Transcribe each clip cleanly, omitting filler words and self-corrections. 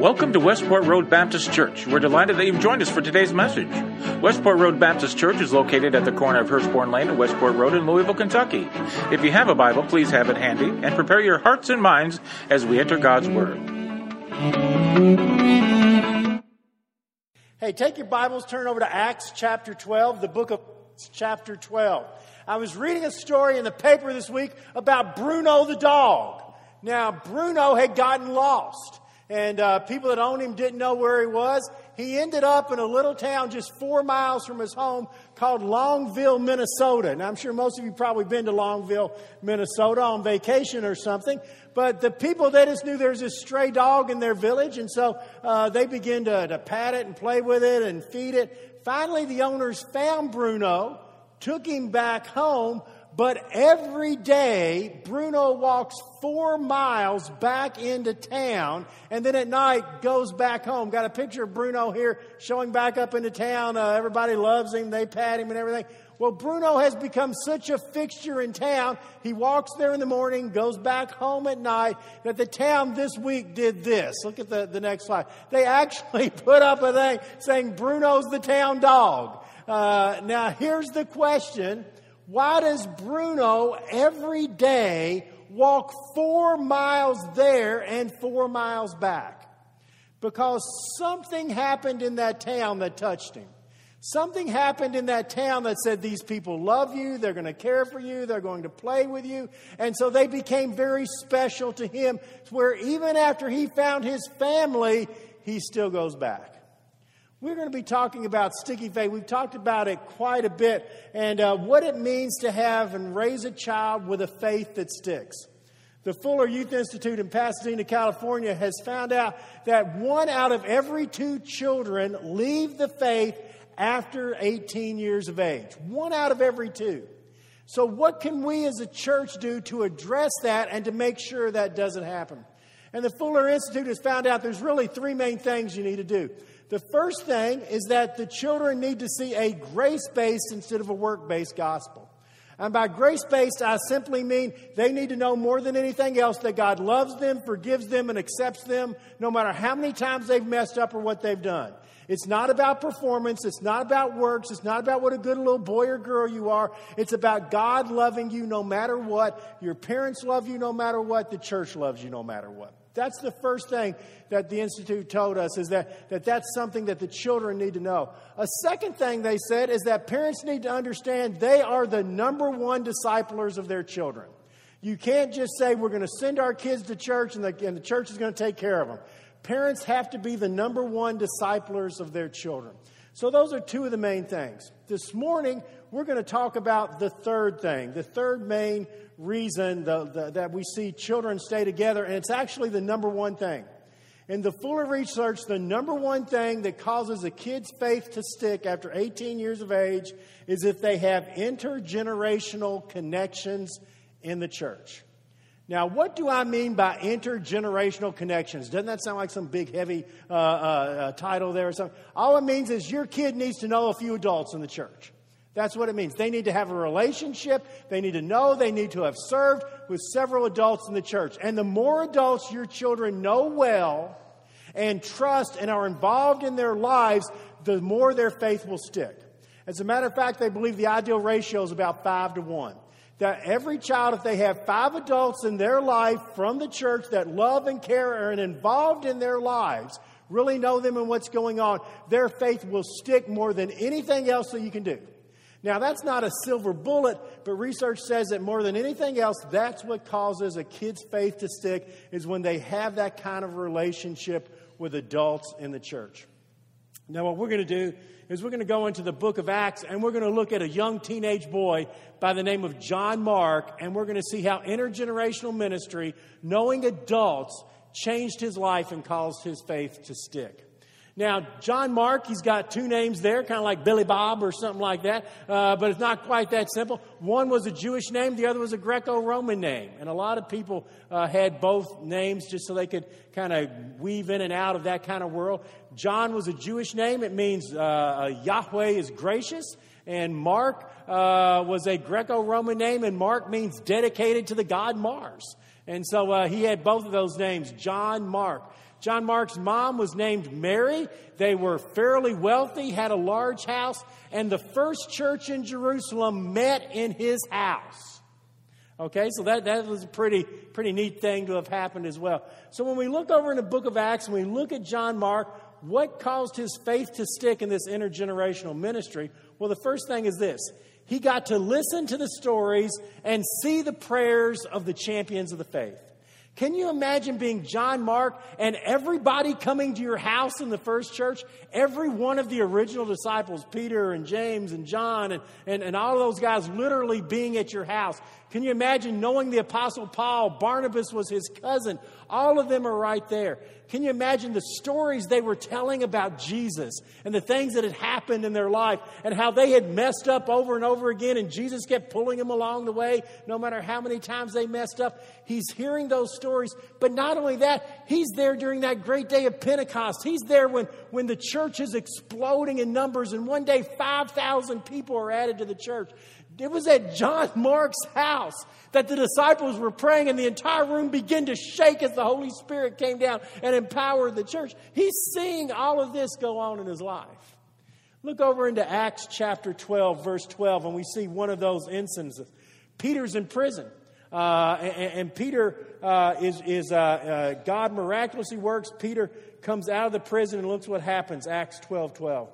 Welcome to Westport Road Baptist Church. We're delighted that you've joined us for today's message. Westport Road Baptist Church is located at the corner of Hurstbourne Lane and Westport Road in Louisville, Kentucky. If you have a Bible, please have it handy and prepare your hearts and minds as we enter God's Word. Hey, take your Bibles, turn over to Acts chapter 12, the book of Acts chapter 12. I was reading a story in the paper this week about Bruno the dog. Now, Bruno had gotten lost. And people that owned him didn't know where he was. He ended up in a little town just 4 miles from his home called Longville, Minnesota. Now, I'm sure most of you probably been to Longville, Minnesota on vacation or something. But the people, they just knew there's this stray dog in their village. And so they began to pat it and play with it and feed it. Finally, the owners found Bruno, took him back home. But every day, Bruno walks 4 miles back into town, and then at night goes back home. Got a picture of Bruno here showing back up into town. Everybody loves him. They pat him and everything. Well, Bruno has become such a fixture in town. He walks there in the morning, goes back home at night, that the town this week did this. Look at the next slide. They actually put up a thing saying Bruno's the town dog. Now, here's the question. Why does Bruno every day walk 4 miles there and 4 miles back? Because something happened in that town that touched him. Something happened in that town that said, these people love you, they're going to care for you, they're going to play with you. And so they became very special to him, where even after he found his family, he still goes back. We're going to be talking about sticky faith. We've talked about it quite a bit, and what it means to have and raise a child with a faith that sticks. The Fuller Youth Institute in Pasadena, California has found out that 1 out of every 2 children leave the faith after 18 years of age. 1 out of every 2. So what can we as a church do to address that and to make sure that doesn't happen? And the Fuller Institute has found out there's really 3 main things you need to do. The first thing is that the children need to see a grace-based instead of a work-based gospel. And by grace-based, I simply mean they need to know more than anything else that God loves them, forgives them, and accepts them, no matter how many times they've messed up or what they've done. It's not about performance. It's not about works. It's not about what a good little boy or girl you are. It's about God loving you no matter what. Your parents love you no matter what. The church loves you no matter what. That's the first thing that the Institute told us, is that's something that the children need to know. A second thing they said is that parents need to understand they are the #1 disciplers of their children. You can't just say we're going to send our kids to church and the church is going to take care of them. Parents have to be the #1 disciplers of their children. So those are 2 of the main things. This morning, we're going to talk about the third thing, the third main reason that we see children stay together, and it's actually the #1 thing. In the Fuller research, the #1 thing that causes a kid's faith to stick after 18 years of age is if they have intergenerational connections in the church. Now, what do I mean by intergenerational connections? Doesn't that sound like some big, heavy title there or something? All it means is your kid needs to know a few adults in the church. That's what it means. They need to have a relationship. They need to know. They need to have served with several adults in the church. And the more adults your children know well and trust and are involved in their lives, the more their faith will stick. As a matter of fact, they believe the ideal ratio is about 5 to 1. That every child, if they have 5 adults in their life from the church that love and care and are involved in their lives, really know them and what's going on, their faith will stick more than anything else that you can do. Now, that's not a silver bullet, but research says that more than anything else, that's what causes a kid's faith to stick, is when they have that kind of relationship with adults in the church. Now, what we're going to do is we're going to go into the book of Acts, and we're going to look at a young teenage boy by the name of John Mark, and we're going to see how intergenerational ministry, knowing adults, changed his life and caused his faith to stick. Now, John Mark, he's got 2 names there, kind of like Billy Bob or something like that, but it's not quite that simple. One was a Jewish name, the other was a Greco-Roman name, and a lot of people had both names just so they could kind of weave in and out of that kind of world. John was a Jewish name. It means Yahweh is gracious, and Mark was a Greco-Roman name, and Mark means dedicated to the god Mars. And so he had both of those names, John Mark. John Mark's mom was named Mary. They were fairly wealthy, had a large house, and the first church in Jerusalem met in his house. Okay, so that was a pretty neat thing to have happened as well. So when we look over in the book of Acts and we look at John Mark, what caused his faith to stick in this intergenerational ministry? Well, the first thing is this. He got to listen to the stories and see the prayers of the champions of the faith. Can you imagine being John Mark and everybody coming to your house in the first church? Every one of the original disciples, Peter and James and John and all those guys literally being at your house. Can you imagine knowing the Apostle Paul? Barnabas was his cousin. All of them are right there. Can you imagine the stories they were telling about Jesus and the things that had happened in their life and how they had messed up over and over again and Jesus kept pulling them along the way no matter how many times they messed up? He's hearing those stories. But not only that, he's there during that great day of Pentecost. He's there when the church is exploding in numbers and one day 5,000 people are added to the church. It was at John Mark's house that the disciples were praying and the entire room began to shake as the Holy Spirit came down and empowered the church. He's seeing all of this go on in his life. Look over into Acts chapter 12, verse 12, and we see one of those instances. Peter's in prison. And Peter God miraculously works. Peter comes out of the prison and looks what happens. Acts 12:12.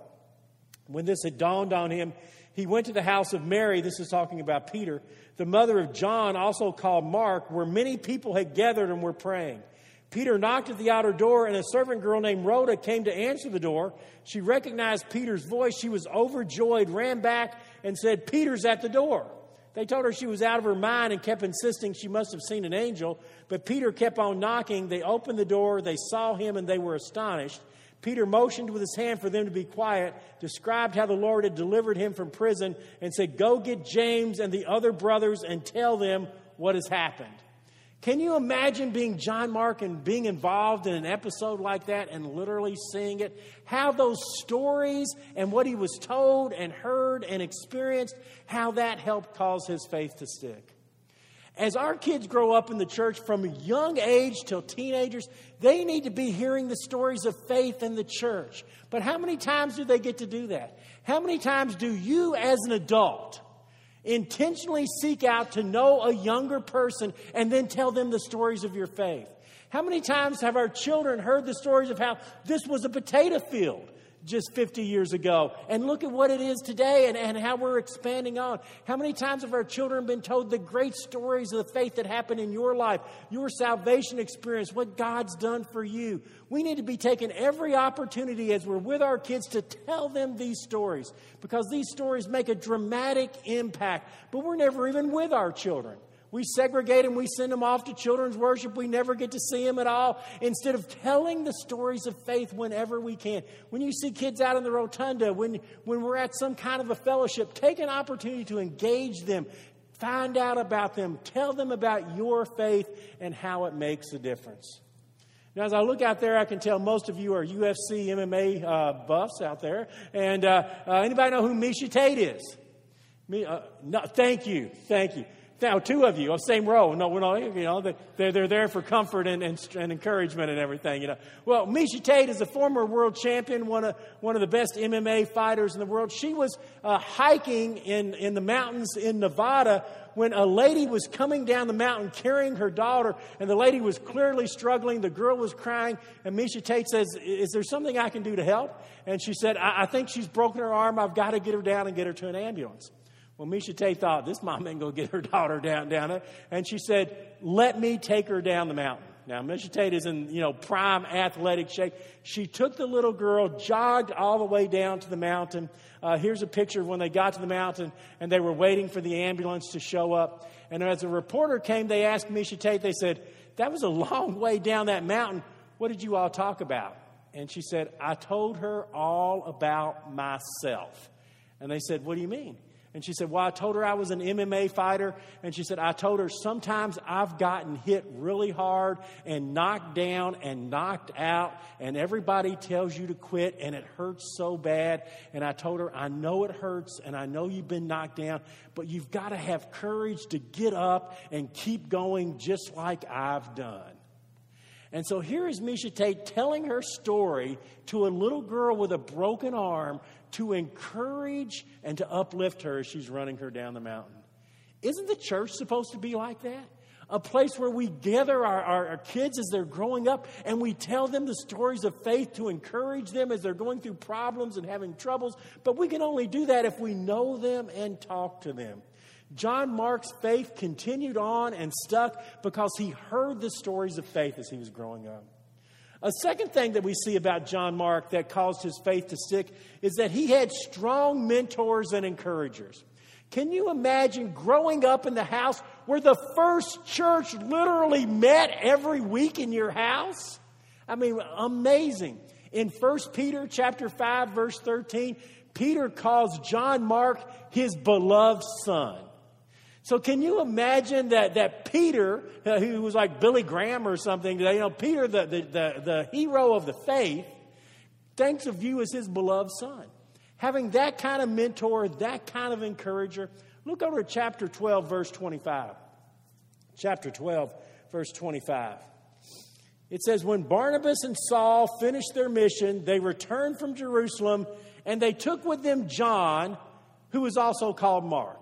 When this had dawned on him, he went to the house of Mary, this is talking about Peter, the mother of John, also called Mark, where many people had gathered and were praying. Peter knocked at the outer door, and a servant girl named Rhoda came to answer the door. She recognized Peter's voice. She was overjoyed, ran back, and said, "Peter's at the door." They told her she was out of her mind and kept insisting she must have seen an angel. But Peter kept on knocking. They opened the door. They saw him, and they were astonished. Peter motioned with his hand for them to be quiet, described how the Lord had delivered him from prison, and said, "Go get James and the other brothers and tell them what has happened." Can you imagine being John Mark and being involved in an episode like that and literally seeing it? How those stories and what he was told and heard and experienced, how that helped cause his faith to stick. As our kids grow up in the church from a young age till teenagers, they need to be hearing the stories of faith in the church. But how many times do they get to do that? How many times do you as an adult intentionally seek out to know a younger person and then tell them the stories of your faith? How many times have our children heard the stories of how this was a potato field just 50 years ago, and look at what it is today and how we're expanding on? How many times have our children been told the great stories of the faith that happened in your life, your salvation experience, what God's done for you? We need to be taking every opportunity as we're with our kids to tell them these stories, because these stories make a dramatic impact, but we're never even with our children. We segregate them, we send them off to children's worship. We never get to see them at all. Instead of telling the stories of faith whenever we can. When you see kids out in the rotunda, when we're at some kind of a fellowship, take an opportunity to engage them. Find out about them. Tell them about your faith and how it makes a difference. Now, as I look out there, I can tell most of you are UFC, MMA buffs out there. And anybody know who Miesha Tate is? No, thank you. Thank you. Now, two of you, same row. No, we're not, you know, they're there for comfort and encouragement and everything, you know. Well, Miesha Tate is a former world champion, one of the best MMA fighters in the world. She was hiking in the mountains in Nevada when a lady was coming down the mountain carrying her daughter, and the lady was clearly struggling. The girl was crying, and Miesha Tate says, "Is there something I can do to help?" And she said, I think she's broken her arm. I've got to get her down and get her to an ambulance." Well, Miesha Tate thought, this mom ain't going to get her daughter down there. And she said, "Let me take her down the mountain." Now, Miesha Tate is in, you know, prime athletic shape. She took the little girl, jogged all the way down to the mountain. Here's a picture of when they got to the mountain, and they were waiting for the ambulance to show up. And as a reporter came, they asked Miesha Tate, they said, "That was a long way down that mountain. What did you all talk about?" And she said, "I told her all about myself." And they said, "What do you mean?" And she said, "Well, I told her I was an MMA fighter." And she said, "I told her sometimes I've gotten hit really hard and knocked down and knocked out. And everybody tells you to quit and it hurts so bad. And I told her, I know it hurts and I know you've been knocked down, but you've got to have courage to get up and keep going just like I've done." And so here is Miesha Tate telling her story to a little girl with a broken arm to encourage and to uplift her as she's running her down the mountain. Isn't the church supposed to be like that? A place where we gather our kids as they're growing up and we tell them the stories of faith to encourage them as they're going through problems and having troubles. But we can only do that if we know them and talk to them. John Mark's faith continued on and stuck because he heard the stories of faith as he was growing up. A second thing that we see about John Mark that caused his faith to stick is that he had strong mentors and encouragers. Can you imagine growing up in the house where the first church literally met every week in your house? I mean, amazing. In 1 Peter chapter 5, verse 13, Peter calls John Mark his beloved son. So can you imagine that Peter, who was like Billy Graham or something, you know, Peter, the hero of the faith, thinks of you as his beloved son. Having that kind of mentor, that kind of encourager. Look over to chapter 12, verse 25. Chapter 12, verse 25. It says, when Barnabas and Saul finished their mission, they returned from Jerusalem, and they took with them John, who was also called Mark.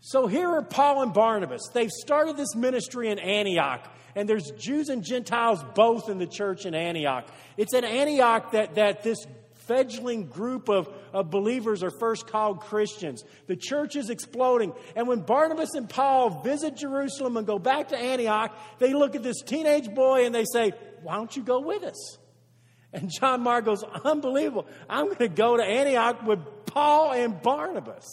So here are Paul and Barnabas. They've started this ministry in Antioch. And there's Jews and Gentiles both in the church in Antioch. It's in Antioch that this fledgling group of believers are first called Christians. The church is exploding. And when Barnabas and Paul visit Jerusalem and go back to Antioch, they look at this teenage boy and they say, why don't you go with us? And John Mark goes, unbelievable. I'm going to go to Antioch with Paul and Barnabas.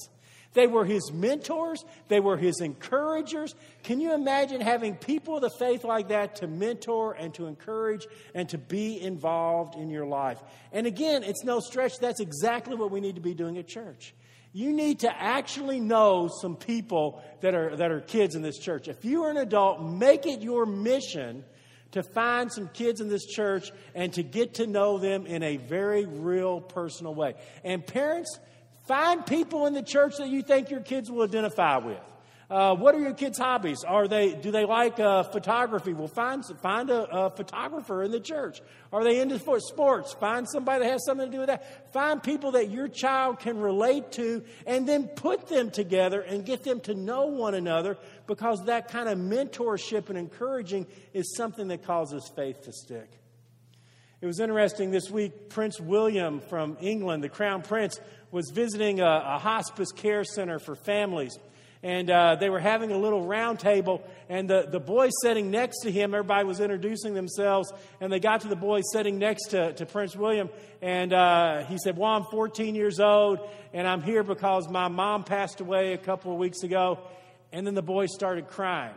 They were his mentors. They were his encouragers. Can you imagine having people of the faith like that to mentor and to encourage and to be involved in your life? And again, it's no stretch. That's exactly what we need to be doing at church. You need to actually know some people that are kids in this church. If you are an adult, make it your mission to find some kids in this church and to get to know them in a very real, personal way. And parents, find people in the church that you think your kids will identify with. What are your kids' hobbies? Do they like photography? Well, find a photographer in the church. Are they into sports? Find somebody that has something to do with that. Find people that your child can relate to, and then put them together and get them to know one another, because that kind of mentorship and encouraging is something that causes faith to stick. It was interesting this week, Prince William from England, the Crown Prince, was visiting a hospice care center for families. And they were having a little round table, and the boy sitting next to him, everybody was introducing themselves, and they got to the boy sitting next to Prince William, and he said, well, I'm 14 years old, and I'm here because my mom passed away a couple of weeks ago. And then the boy started crying.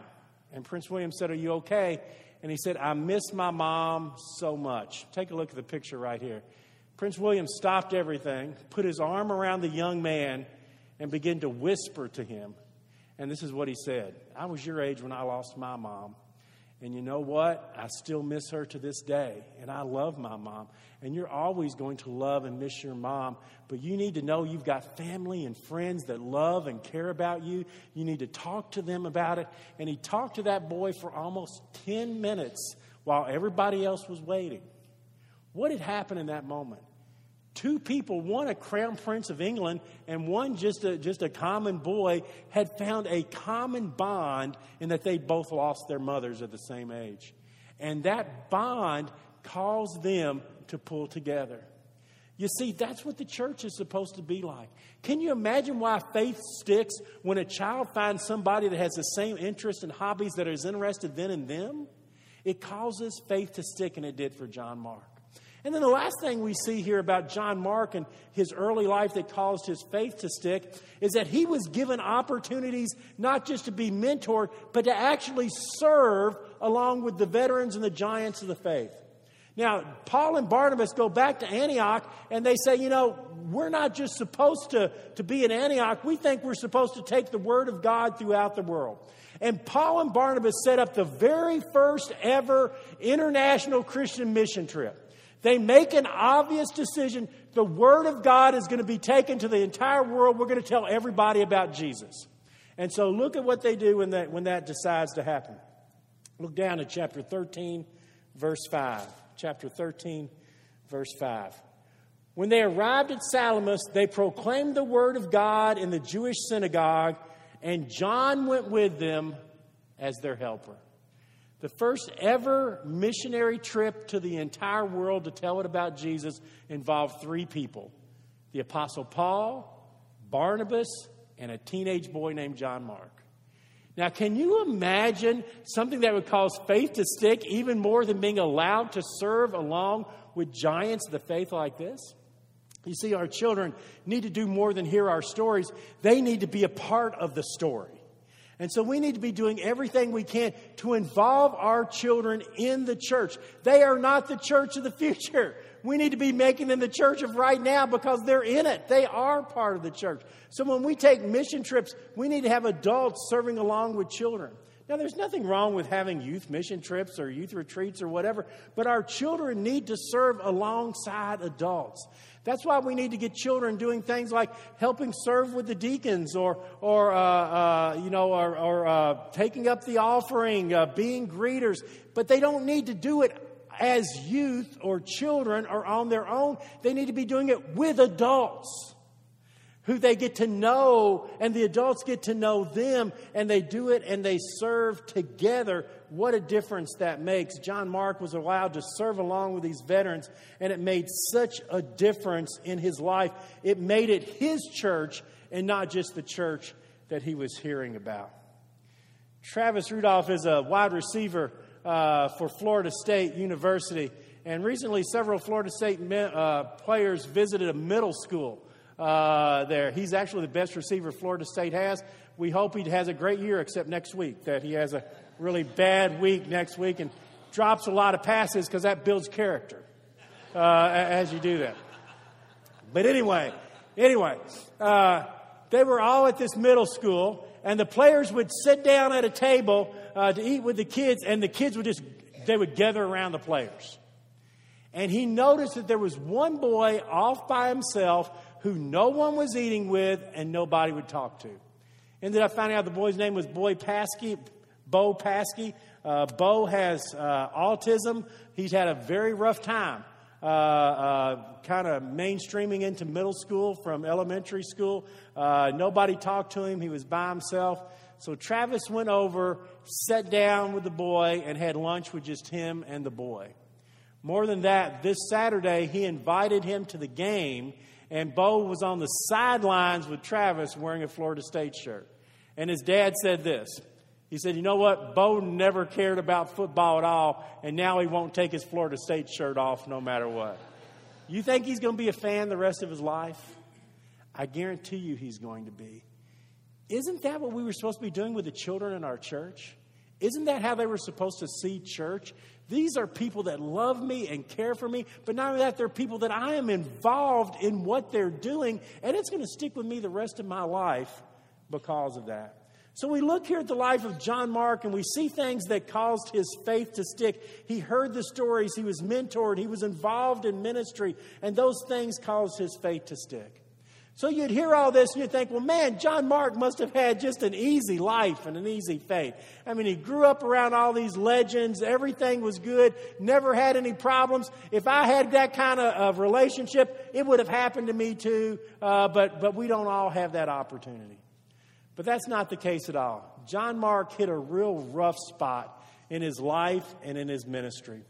And Prince William said, are you okay? And he said, I miss my mom so much. Take a look at the picture right here. Prince William stopped everything, put his arm around the young man, and began to whisper to him. And this is what he said. I was your age when I lost my mom. And you know what? I still miss her to this day. And I love my mom. And you're always going to love and miss your mom. But you need to know you've got family and friends that love and care about you. You need to talk to them about it. And he talked to that boy for almost 10 minutes while everybody else was waiting. What had happened in that moment? Two people, one a Crown Prince of England and one just a common boy, had found a common bond in that they both lost their mothers at the same age. And that bond caused them to pull together. You see, that's what the church is supposed to be like. Can you imagine why faith sticks when a child finds somebody that has the same interests and hobbies that is interested then in them? It causes faith to stick, and it did for John Mark. And then the last thing we see here about John Mark and his early life that caused his faith to stick is that he was given opportunities not just to be mentored, but to actually serve along with the veterans and the giants of the faith. Now, Paul and Barnabas go back to Antioch and they say, you know, we're not just supposed to be in Antioch. We think we're supposed to take the word of God throughout the world. And Paul and Barnabas set up the very first ever international Christian mission trip. They make an obvious decision. The Word of God is going to be taken to the entire world. We're going to tell everybody about Jesus. And so look at what they do when that decides to happen. Look down at chapter 13, verse 5. Chapter 13, verse 5. When they arrived at Salamis, they proclaimed the word of God in the Jewish synagogue, and John went with them as their helper. The first ever missionary trip to the entire world to tell it about Jesus involved three people: the Apostle Paul, Barnabas, and a teenage boy named John Mark. Now, can you imagine something that would cause faith to stick even more than being allowed to serve along with giants of the faith like this? You see, our children need to do more than hear our stories. They need to be a part of the story. And so we need to be doing everything we can to involve our children in the church. They are not the church of the future. We need to be making them the church of right now because they're in it. They are part of the church. So when we take mission trips, we need to have adults serving along with children. Now, there's nothing wrong with having youth mission trips or youth retreats or whatever, but our children need to serve alongside adults. That's why we need to get children doing things like helping serve with the deacons or taking up the offering, being greeters. But they don't need to do it as youth or children or on their own. They need to be doing it with adults who they get to know, and the adults get to know them, and they do it and they serve together. What a difference that makes. John Mark was allowed to serve along with these veterans, and it made such a difference in his life. It made it his church and not just the church that he was hearing about. Travis Rudolph is a wide receiver for Florida State University, and recently several Florida State players visited a middle school there. He's actually the best receiver Florida State has. We hope he has a great year, except next week, that he has a really bad week next week and drops a lot of passes, because that builds character as you do that. But anyway, they were all at this middle school, and the players would sit down at a table to eat with the kids, and the kids would gather around the players. And he noticed that there was one boy off by himself who no one was eating with and nobody would talk to. Ended up finding out the boy's name was Bo Paschke. Bo has autism. He's had a very rough time kind of mainstreaming into middle school from elementary school. Nobody talked to him. He was by himself. So Travis went over, sat down with the boy, and had lunch with just him and the boy. More than that, this Saturday, he invited him to the game, and Bo was on the sidelines with Travis wearing a Florida State shirt. And his dad said this. He said, you know what? Bo never cared about football at all, and now he won't take his Florida State shirt off no matter what. You think he's going to be a fan the rest of his life? I guarantee you he's going to be. Isn't that what we were supposed to be doing with the children in our church? Isn't that how they were supposed to see church? These are people that love me and care for me, but not only that, they're people that I am involved in what they're doing, and it's going to stick with me the rest of my life because of that. So we look here at the life of John Mark, and we see things that caused his faith to stick. He heard the stories, he was mentored, he was involved in ministry, and those things caused his faith to stick. So you'd hear all this and you'd think, well, man, John Mark must have had just an easy life and an easy faith. I mean, he grew up around all these legends. Everything was good. Never had any problems. If I had that kind of relationship, it would have happened to me too. But we don't all have that opportunity. But that's not the case at all. John Mark hit a real rough spot in his life and in his ministry.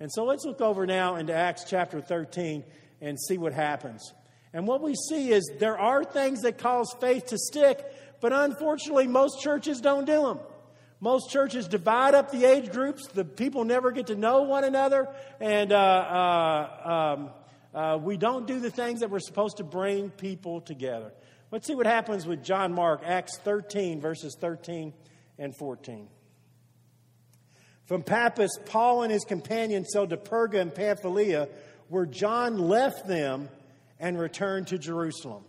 And so let's look over now into Acts chapter 13 and see what happens. And what we see is there are things that cause faith to stick, but unfortunately most churches don't do them. Most churches divide up the age groups. The people never get to know one another. And we don't do the things that we're supposed to bring people together. Let's see what happens with John Mark, Acts 13, verses 13 and 14. From Paphos, Paul and his companions sailed to Perga and Pamphylia, where John left them and returned to Jerusalem.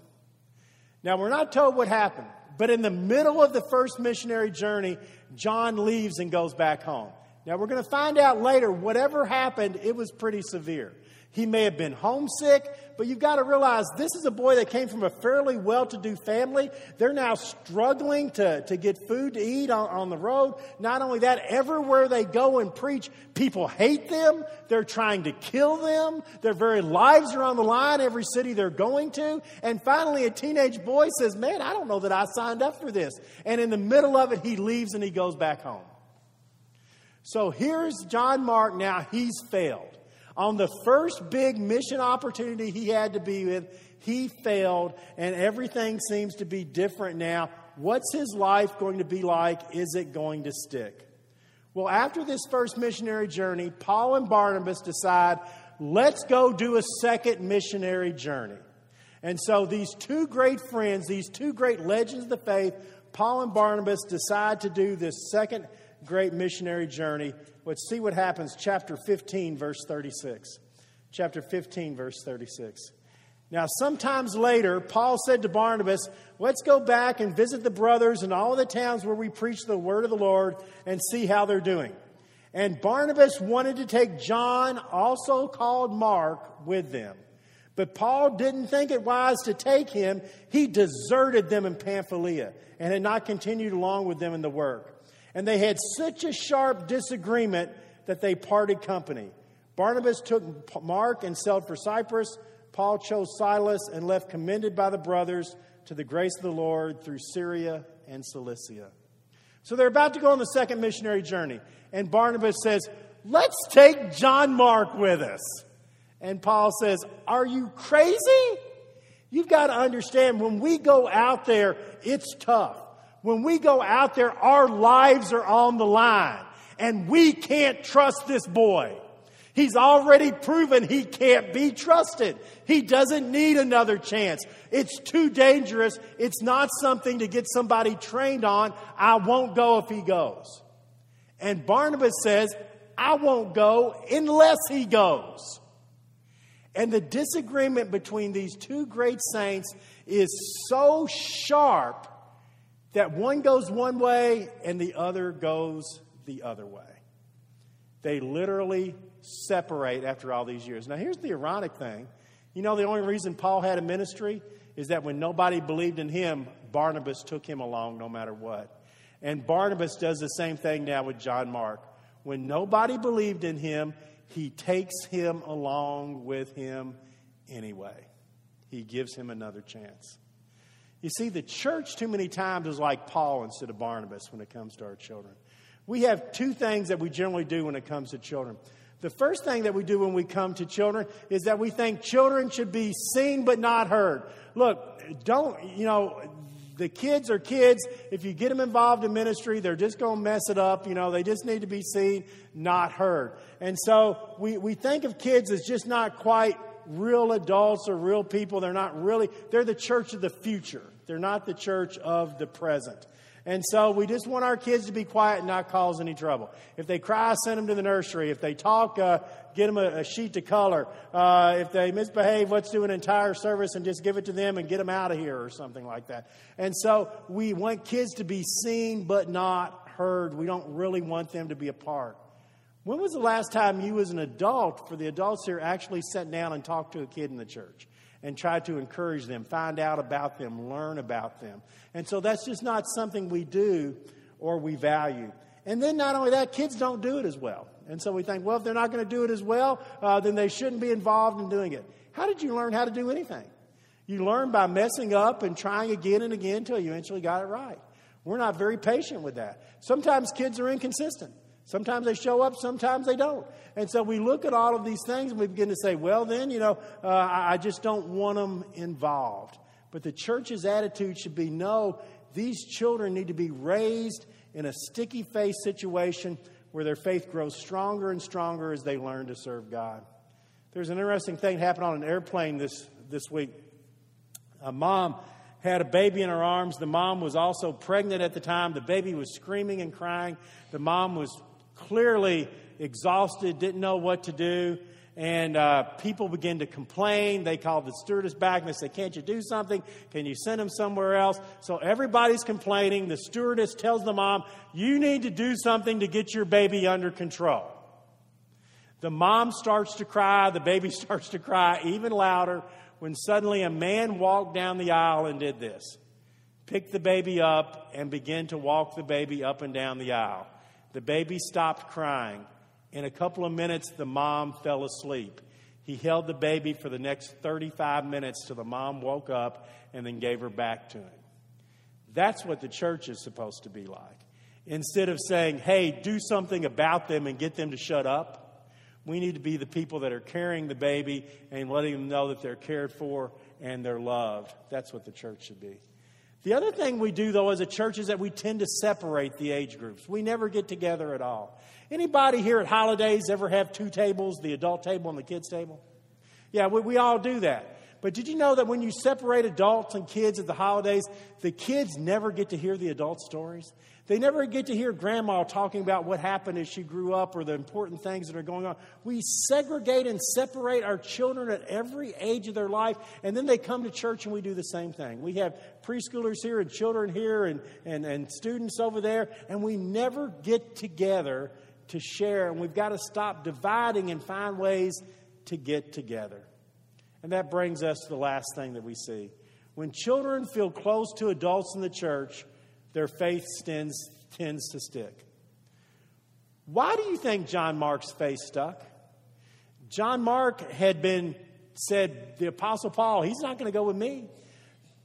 Now, we're not told what happened, but in the middle of the first missionary journey, John leaves and goes back home. Now, we're going to find out later, whatever happened, it was pretty severe. He may have been homesick, but you've got to realize this is a boy that came from a fairly well-to-do family. They're now struggling to get food to eat on the road. Not only that, everywhere they go and preach, people hate them. They're trying to kill them. Their very lives are on the line, every city they're going to. And finally, a teenage boy says, man, I don't know that I signed up for this. And in the middle of it, he leaves and he goes back home. So here's John Mark now. He's failed. On the first big mission opportunity he had to be with, he failed, and everything seems to be different now. What's his life going to be like? Is it going to stick? Well, after this first missionary journey, Paul and Barnabas decide, let's go do a second missionary journey. And so these two great friends, these two great legends of the faith, Paul and Barnabas decide to do this second great missionary journey. Let's see what happens. Chapter 15, verse 36. Chapter 15, verse 36. Now, sometimes later, Paul said to Barnabas, let's go back and visit the brothers in all the towns where we preach the word of the Lord and see how they're doing. And Barnabas wanted to take John, also called Mark, with them. But Paul didn't think it wise to take him. He deserted them in Pamphylia and had not continued along with them in the work. And they had such a sharp disagreement that they parted company. Barnabas took Mark and sailed for Cyprus. Paul chose Silas and left, commended by the brothers to the grace of the Lord, through Syria and Cilicia. So they're about to go on the second missionary journey. And Barnabas says, let's take John Mark with us. And Paul says, are you crazy? You've got to understand, when we go out there, it's tough. When we go out there, our lives are on the line, and we can't trust this boy. He's already proven he can't be trusted. He doesn't need another chance. It's too dangerous. It's not something to get somebody trained on. I won't go if he goes. And Barnabas says, I won't go unless he goes. And the disagreement between these two great saints is so sharp that one goes one way and the other goes the other way. They literally separate after all these years. Now, here's the ironic thing. You know, the only reason Paul had a ministry is that when nobody believed in him, Barnabas took him along no matter what. And Barnabas does the same thing now with John Mark. When nobody believed in him, he takes him along with him anyway. He gives him another chance. You see, the church too many times is like Paul instead of Barnabas when it comes to our children. We have two things that we generally do when it comes to children. The first thing that we do when we come to children is that we think children should be seen but not heard. Look, the kids are kids. If you get them involved in ministry, they're just going to mess it up. They just need to be seen, not heard. And so we think of kids as just not quite real adults or real people. They're the church of the future. They're not the church of the present. And so we just want our kids to be quiet and not cause any trouble. If they cry, send them to the nursery. If they talk, get them a sheet to color. If they misbehave, let's do an entire service and just give it to them and get them out of here or something like that. And so we want kids to be seen but not heard. We don't really want them to be a part. When was the last time you as an adult, for the adults here, actually sat down and talked to a kid in the church and tried to encourage them, find out about them, learn about them? And so that's just not something we do or we value. And then not only that, kids don't do it as well. And so we think, well, if they're not going to do it as well, then they shouldn't be involved in doing it. How did you learn how to do anything? You learn by messing up and trying again and again until you eventually got it right. We're not very patient with that. Sometimes kids are inconsistent. Sometimes they show up, sometimes they don't. And so we look at all of these things and we begin to say, well, then, I just don't want them involved. But the church's attitude should be, no, these children need to be raised in a sticky-faced situation where their faith grows stronger and stronger as they learn to serve God. There's an interesting thing that happened on an airplane this week. A mom had a baby in her arms. The mom was also pregnant at the time. The baby was screaming and crying. The mom was clearly exhausted, didn't know what to do, and people began to complain. They called the stewardess back and they said, can't you do something? Can you send them somewhere else? So everybody's complaining. The stewardess tells the mom, you need to do something to get your baby under control. The mom starts to cry. The baby starts to cry even louder when suddenly a man walked down the aisle and did this. Picked the baby up and began to walk the baby up and down the aisle. The baby stopped crying. In a couple of minutes, the mom fell asleep. He held the baby for the next 35 minutes till the mom woke up and then gave her back to him. That's what the church is supposed to be like. Instead of saying, hey, do something about them and get them to shut up, we need to be the people that are carrying the baby and letting them know that they're cared for and they're loved. That's what the church should be. The other thing we do, though, as a church is that we tend to separate the age groups. We never get together at all. Anybody here at holidays ever have two tables, the adult table and the kids table? Yeah, we all do that. But did you know that when you separate adults and kids at the holidays, the kids never get to hear the adult stories? They never get to hear grandma talking about what happened as she grew up or the important things that are going on. We segregate and separate our children at every age of their life, and then they come to church and we do the same thing. We have preschoolers here and children here and students over there, and we never get together to share. And we've got to stop dividing and find ways to get together. And that brings us to the last thing that we see. When children feel close to adults in the church, their faith tends to stick. Why do you think John Mark's faith stuck? John Mark had said, the Apostle Paul, he's not going to go with me.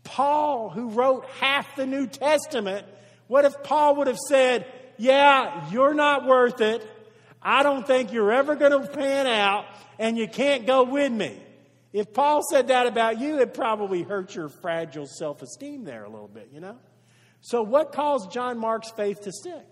Paul, who wrote half the New Testament, what if Paul would have said, yeah, you're not worth it. I don't think you're ever going to pan out, and you can't go with me. If Paul said that about you, it probably hurt your fragile self-esteem there a little bit, you know? So what caused John Mark's faith to stick?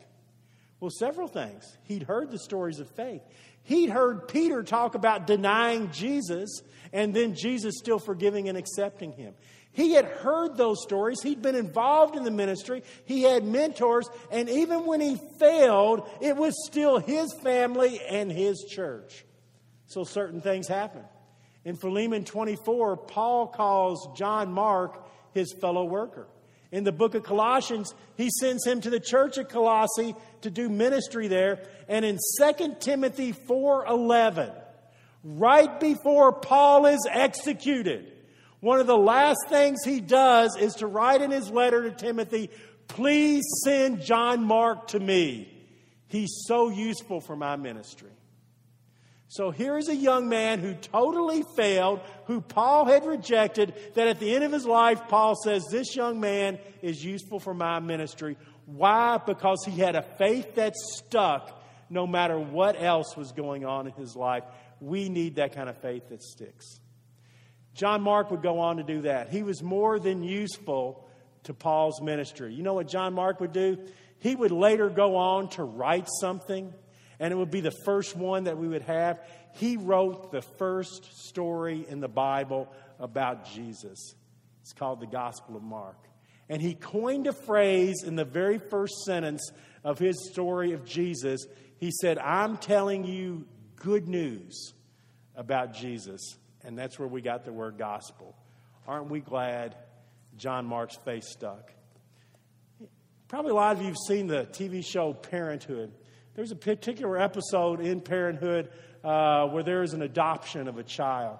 Well, several things. He'd heard the stories of faith. He'd heard Peter talk about denying Jesus and then Jesus still forgiving and accepting him. He had heard those stories. He'd been involved in the ministry. He had mentors. And even when he failed, it was still his family and his church. So certain things happened. In Philemon 24, Paul calls John Mark his fellow worker. In the book of Colossians, he sends him to the church at Colossae to do ministry there. And in 2 Timothy 4:11, right before Paul is executed, one of the last things he does is to write in his letter to Timothy, please send John Mark to me. He's so useful for my ministry. So here is a young man who totally failed, who Paul had rejected, that at the end of his life, Paul says, this young man is useful for my ministry. Why? Because he had a faith that stuck no matter what else was going on in his life. We need that kind of faith that sticks. John Mark would go on to do that. He was more than useful to Paul's ministry. You know what John Mark would do? He would later go on to write something. And it would be the first one that we would have. He wrote the first story in the Bible about Jesus. It's called the Gospel of Mark. And he coined a phrase in the very first sentence of his story of Jesus. He said, I'm telling you good news about Jesus. And that's where we got the word gospel. Aren't we glad John Mark's faith stuck? Probably a lot of you have seen the TV show Parenthood. There's a particular episode in Parenthood where there is an adoption of a child.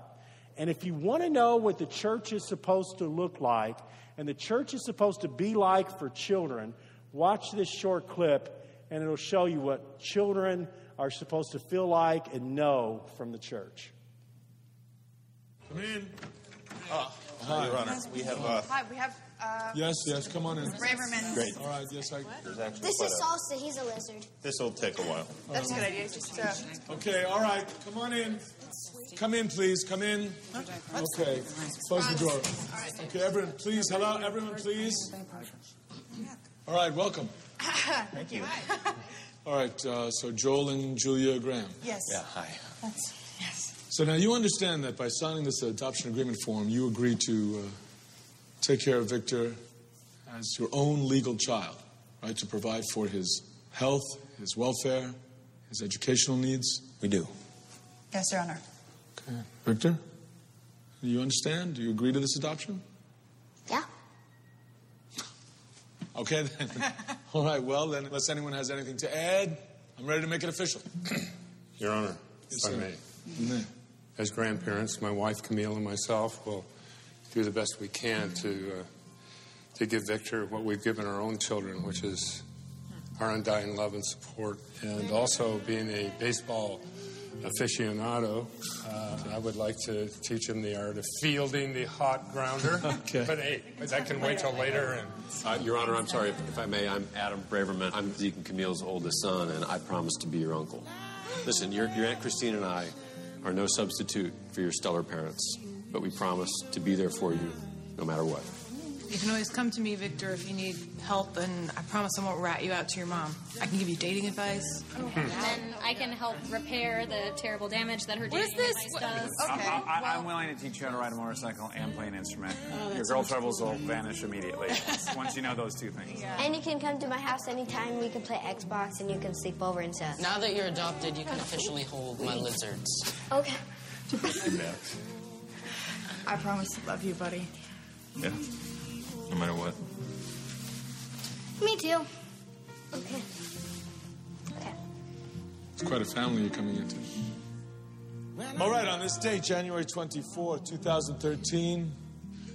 And if you want to know what the church is supposed to look like and the church is supposed to be like for children, watch this short clip and it'll show you what children are supposed to feel like and know from the church. Come in. Hi, Your Honor. We have... Hi, we have... Yes, come on in. Braverman. Great. All right, yes, This is Salsa. He's a lizard. This will take a while. That's a good idea. Okay, all right, come on in. Come in, please, come in. Okay, close the door. Okay, everyone, please, hello, everyone, please. All right, welcome. Thank you. All right, so Joel and Julia Graham. Yes. Yeah, hi. Yes. So now you understand that by signing this adoption agreement form, you agree to... take care of Victor as your own legal child, right? To provide for his health, his welfare, his educational needs. We do. Yes, Your Honor. Okay. Victor, do you understand? Do you agree to this adoption? Yeah. Okay, then. All right, well, then, unless anyone has anything to add, I'm ready to make it official. Your Honor, if I may. Amen. As grandparents, my wife Camille and myself will do the best we can to give Victor what we've given our own children, which is our undying love and support. And also, being a baseball aficionado, I would like to teach him the art of fielding the hot grounder. Okay. But hey, that can wait till later. And Your Honor, I'm sorry, if I may, I'm Adam Braverman. I'm Zeke and Camille's oldest son, and I promise to be your uncle. Listen, your Aunt Christine and I are no substitute for your stellar parents, but we promise to be there for you no matter what. You can always come to me, Victor, if you need help, and I promise I won't rat you out to your mom. I can give you dating advice. And I can help repair the terrible damage that her dating advice does. Okay. I'm willing to teach you how to ride a motorcycle and play an instrument. Your girl troubles will vanish immediately once you know those two things. Yeah. And you can come to my house anytime. We can play Xbox, and you can sleep over and stuff. Now that you're adopted, you can officially hold my lizards. Okay. I promise to love you, buddy. Yeah. No matter what. Me too. Okay. Okay. It's quite a family you're coming into. All right, on this date, January 24, 2013,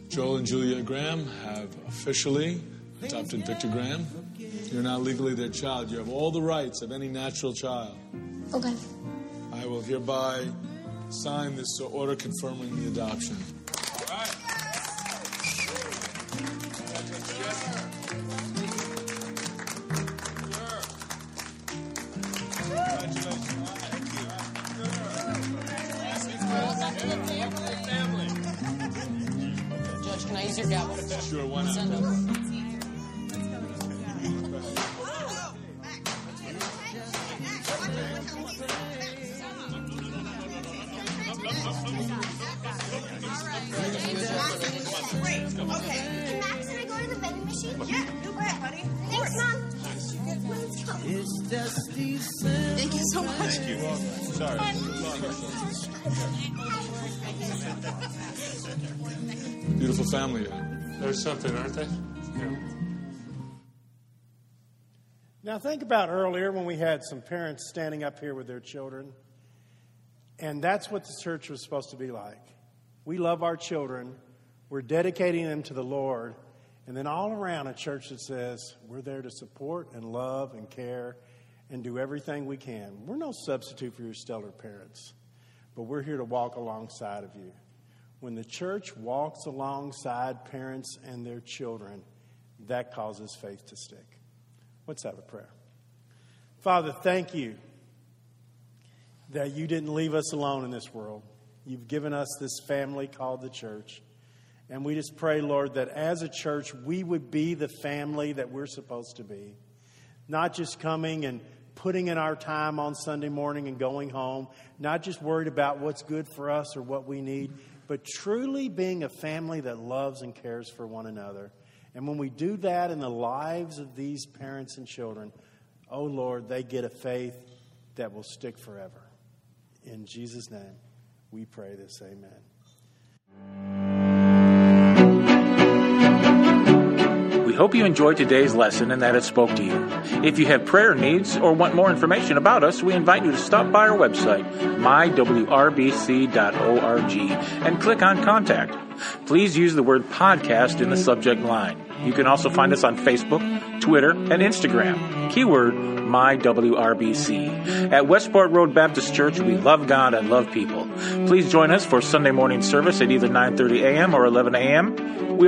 Joel and Julia Graham have officially adopted Victor Graham. You're now legally their child. You have all the rights of any natural child. Okay. I will hereby sign this order confirming the adoption. All right. Judge, can I use your gavel? Sure, why not? Send over. Thank you so much. Thank you. Sorry. Beautiful family. There's something, aren't they? Yeah. Now think about earlier when we had some parents standing up here with their children. And that's what the church was supposed to be like. We love our children. We're dedicating them to the Lord. And then all around a church that says, we're there to support and love and care and do everything we can. We're no substitute for your stellar parents, but we're here to walk alongside of you. When the church walks alongside parents and their children, that causes faith to stick. Let's have a prayer. Father, thank you that you didn't leave us alone in this world. You've given us this family called the church. And we just pray, Lord, that as a church, we would be the family that we're supposed to be. Not just coming and putting in our time on Sunday morning and going home. Not just worried about what's good for us or what we need. But truly being a family that loves and cares for one another. And when we do that in the lives of these parents and children, oh, Lord, they get a faith that will stick forever. In Jesus' name, we pray this. Amen. We hope you enjoyed today's lesson and that it spoke to you. If you have prayer needs or want more information about us, we invite you to stop by our website, mywrbc.org, and click on Contact. Please use the word podcast in the subject line. You can also find us on Facebook, Twitter, and Instagram. Keyword, mywrbc. At Westport Road Baptist Church, we love God and love people. Please join us for Sunday morning service at either 9:30 a.m. or 11 a.m. We